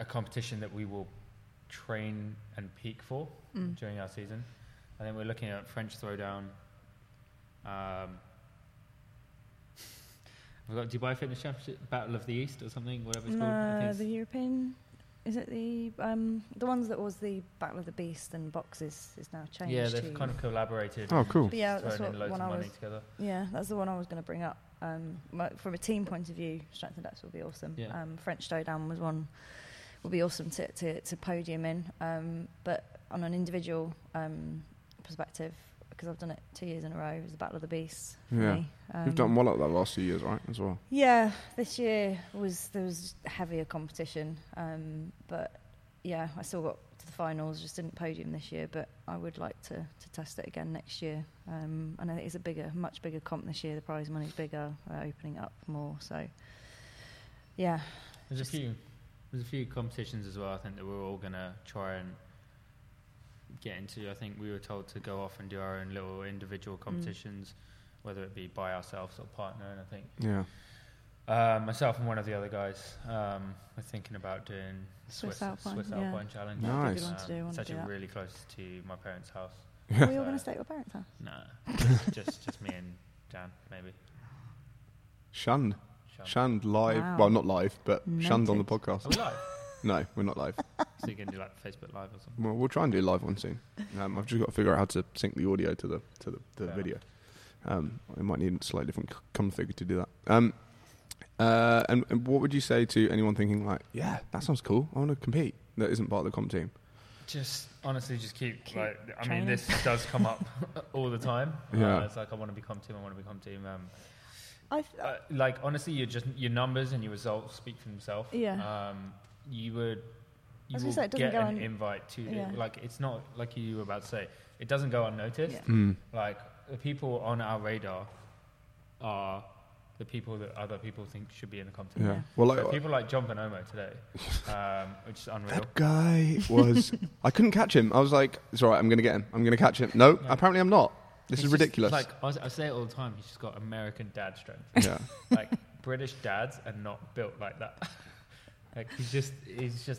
a competition that we will train and peak for during our season. And then we're looking at French Throwdown. We've got Dubai Fitness Championship, Battle of the East or something, whatever it's called. The European... Is it the ones that was the Battle of the Beast and boxes is now changed? Yeah, they've kind of collaborated. Oh, cool. But yeah, that's what one I was. Together. Yeah, that's the one I was going to bring up. From a team point of view, Strength and Depth will be awesome. Yeah. French Throwdown was one. Will be awesome to podium in. But on an individual perspective, because I've done it 2 years in a row, it was the Battle of the Beast for me. You've done well at that last 2 years, right, as well? Yeah, this year there was heavier competition. But, yeah, I still got to the finals, just didn't podium this year, but I would like to test it again next year. And it's a much bigger comp this year. The prize money's bigger, opening up more. So, yeah. There's a few competitions as well, I think, that we're all going to try and get into. I think we were told to go off and do our own little individual competitions, whether it be by ourselves or partner. And I think myself and one of the other guys were thinking about doing Swiss Alpine Challenge. Nice. It's actually really close to my parents' house. Are we all going to stay at your parents' house? No. just me and Dan, maybe. Shunned live. Wow. Well, not live, but Noted. Shunned on the podcast. Are we live? No, we're not live. So you can do like Facebook Live or something. Well, we'll try and do a live one soon. I've just got to figure out how to sync the audio to the video. I might need a slightly different config to do that. And what would you say to anyone thinking like, yeah, that sounds cool, I want to compete, that isn't part of the comp team? Just honestly, just keep like, training. I mean, this does come up all the time. Yeah. It's like, I want to be comp team. Like, honestly, your numbers and your results speak for themselves. Yeah. You will get an invite to the, like, it's not like you were about to say, it doesn't go unnoticed. Yeah. Like, the people on our radar are the people that other people think should be in the competition. Yeah. Well, like, so people like John Bonomo today, which is unreal. That guy was, I couldn't catch him. I was like, it's all right, I'm going to get him. I'm going to catch him. No, apparently I'm not. This is ridiculous. Like, I say it all the time, he's just got American dad strength. Yeah. Like, British dads are not built like that. Like, he's just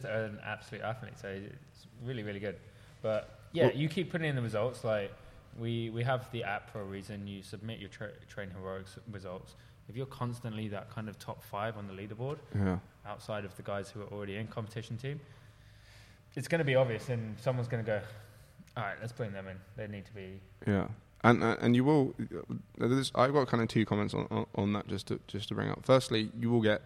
an absolute athlete, so it's really, really good. But yeah, well, you keep putting in the results. Like, we have the app for a reason. You submit your Train Heroics results. If you're constantly that kind of top five on the leaderboard, outside of the guys who are already in competition team, it's going to be obvious, and someone's going to go, all right, let's bring them in. They need to be. Yeah, and you will. I've got kind of two comments on that just to bring up. Firstly, you'll get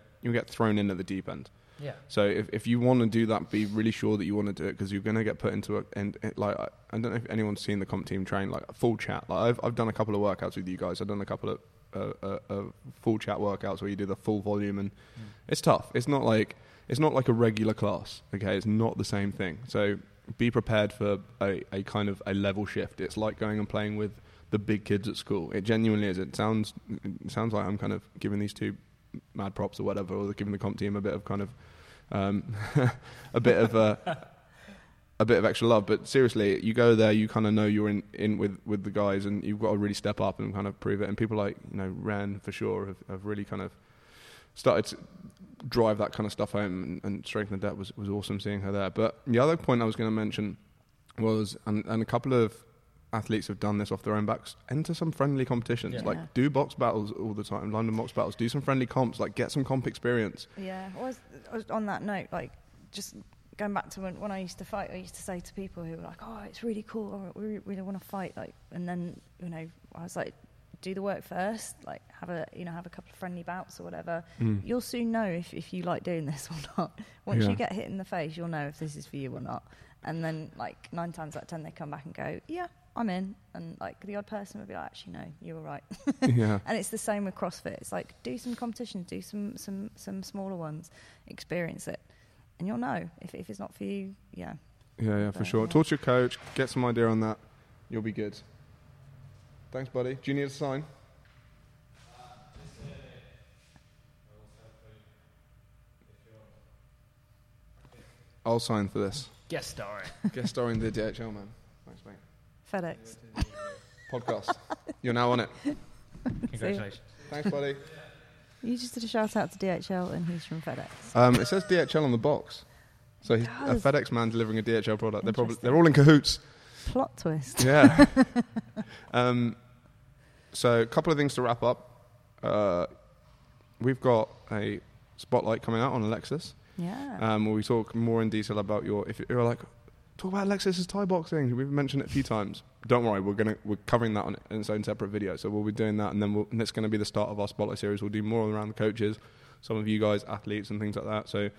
thrown in at the deep end. Yeah. So if you want to do that, be really sure that you want to do it, because you're going to get put into it. And like, I don't know if anyone's seen the comp team train, like a full chat. Like I've done a couple of workouts with you guys. I've done a couple of full chat workouts where you do the full volume, and it's tough. It's not like a regular class. Okay, it's not the same thing. So be prepared for a kind of a level shift. It's like going and playing with the big kids at school. It genuinely is. It sounds like I'm kind of giving these two mad props or whatever, or giving the comp team a bit of kind of a bit of extra love. But seriously, you go there, you kind of know you're in with the guys, and you've got to really step up and kind of prove it. And people like, you know, Ren for sure have really kind of started to drive that kind of stuff home, and Strength and Depth was awesome seeing her there. But the other point I was going to mention was, and a couple of athletes have done this off their own backs, enter some friendly competitions. Yeah. Like, do box battles all the time, London box battles, do some friendly comps, like, get some comp experience. Yeah, I was on that note, like, just going back to when I used to fight, I used to say to people who were like, oh, it's really cool, we really want to fight, like, and then, you know, I was like, do the work first, like, have a couple of friendly bouts or whatever. You'll soon know if you like doing this or not. Once you get hit in the face, you'll know if this is for you or not. And then, like, 9 times out of 10, they come back and go, yeah, I'm in. And like the odd person would be like, actually, no, you were right. Yeah. And it's the same with CrossFit. It's like, do some competitions, do some smaller ones, experience it. And you'll know if it's not for you. Yeah. Yeah, for sure. Yeah. Talk to your coach, get some idea on that. You'll be good. Thanks, buddy. Do you need a sign? I'll sign for this. Guest starring. Guest starring the DHL man. Thanks, mate. FedEx. Podcast. You're now on it. Congratulations. Thanks, buddy. You just did a shout out to DHL and he's from FedEx. It says DHL on the box. So he's a FedEx man delivering a DHL product. They're all in cahoots. Plot twist. Yeah. So a couple of things to wrap up. We've got a spotlight coming out on Alexis. Yeah. Where we talk more in detail about if you're like, talk about Alexis's Thai boxing. We've mentioned it a few times. Don't worry, we're covering that in its own separate video. So we'll be doing that, and then that's going to be the start of our spotlight series. We'll do more around the coaches, some of you guys, athletes, and things like that. So,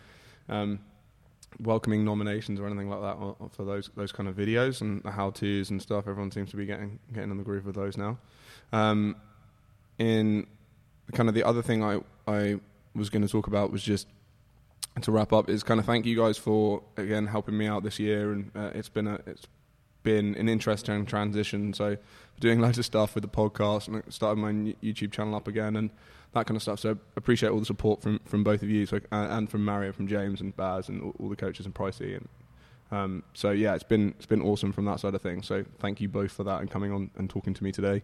welcoming nominations or anything like that for those kind of videos and the how-tos and stuff. Everyone seems to be getting in the groove with those now. In kind of the other thing I was going to talk about was just. And to wrap up is kind of thank you guys for again helping me out this year, and it's been an interesting transition. So doing loads of stuff with the podcast and started my YouTube channel up again and that kind of stuff. So appreciate all the support from both of you, so and from Mario, from James and Baz and all the coaches and Pricey, and so yeah, it's been awesome from that side of things. So thank you both for that and coming on and talking to me today,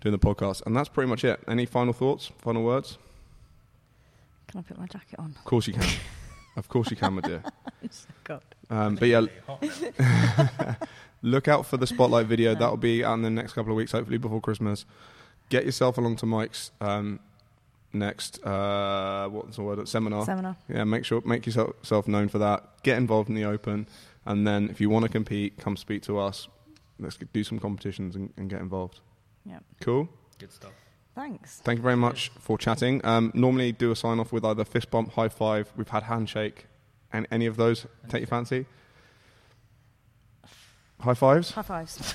doing the podcast. And that's pretty much it. Any final thoughts? Final words? Can I put my jacket on? Of course you can. Of course you can, my dear. God. But yeah, look out for the spotlight video. That'll be out in the next couple of weeks, hopefully before Christmas. Get yourself along to Mike's next seminar. Seminar. Yeah, make yourself known for that. Get involved in the open, and then if you want to compete, come speak to us. Let's do some competitions and get involved. Yeah. Cool. Good stuff. Thanks. Thank you very much for chatting. Normally do a sign-off with either fist bump, high five. We've had handshake. And any of those take your fancy? High fives? High fives.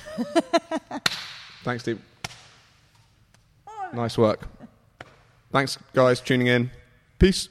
Thanks, Steve. Nice work. Thanks, guys, tuning in. Peace.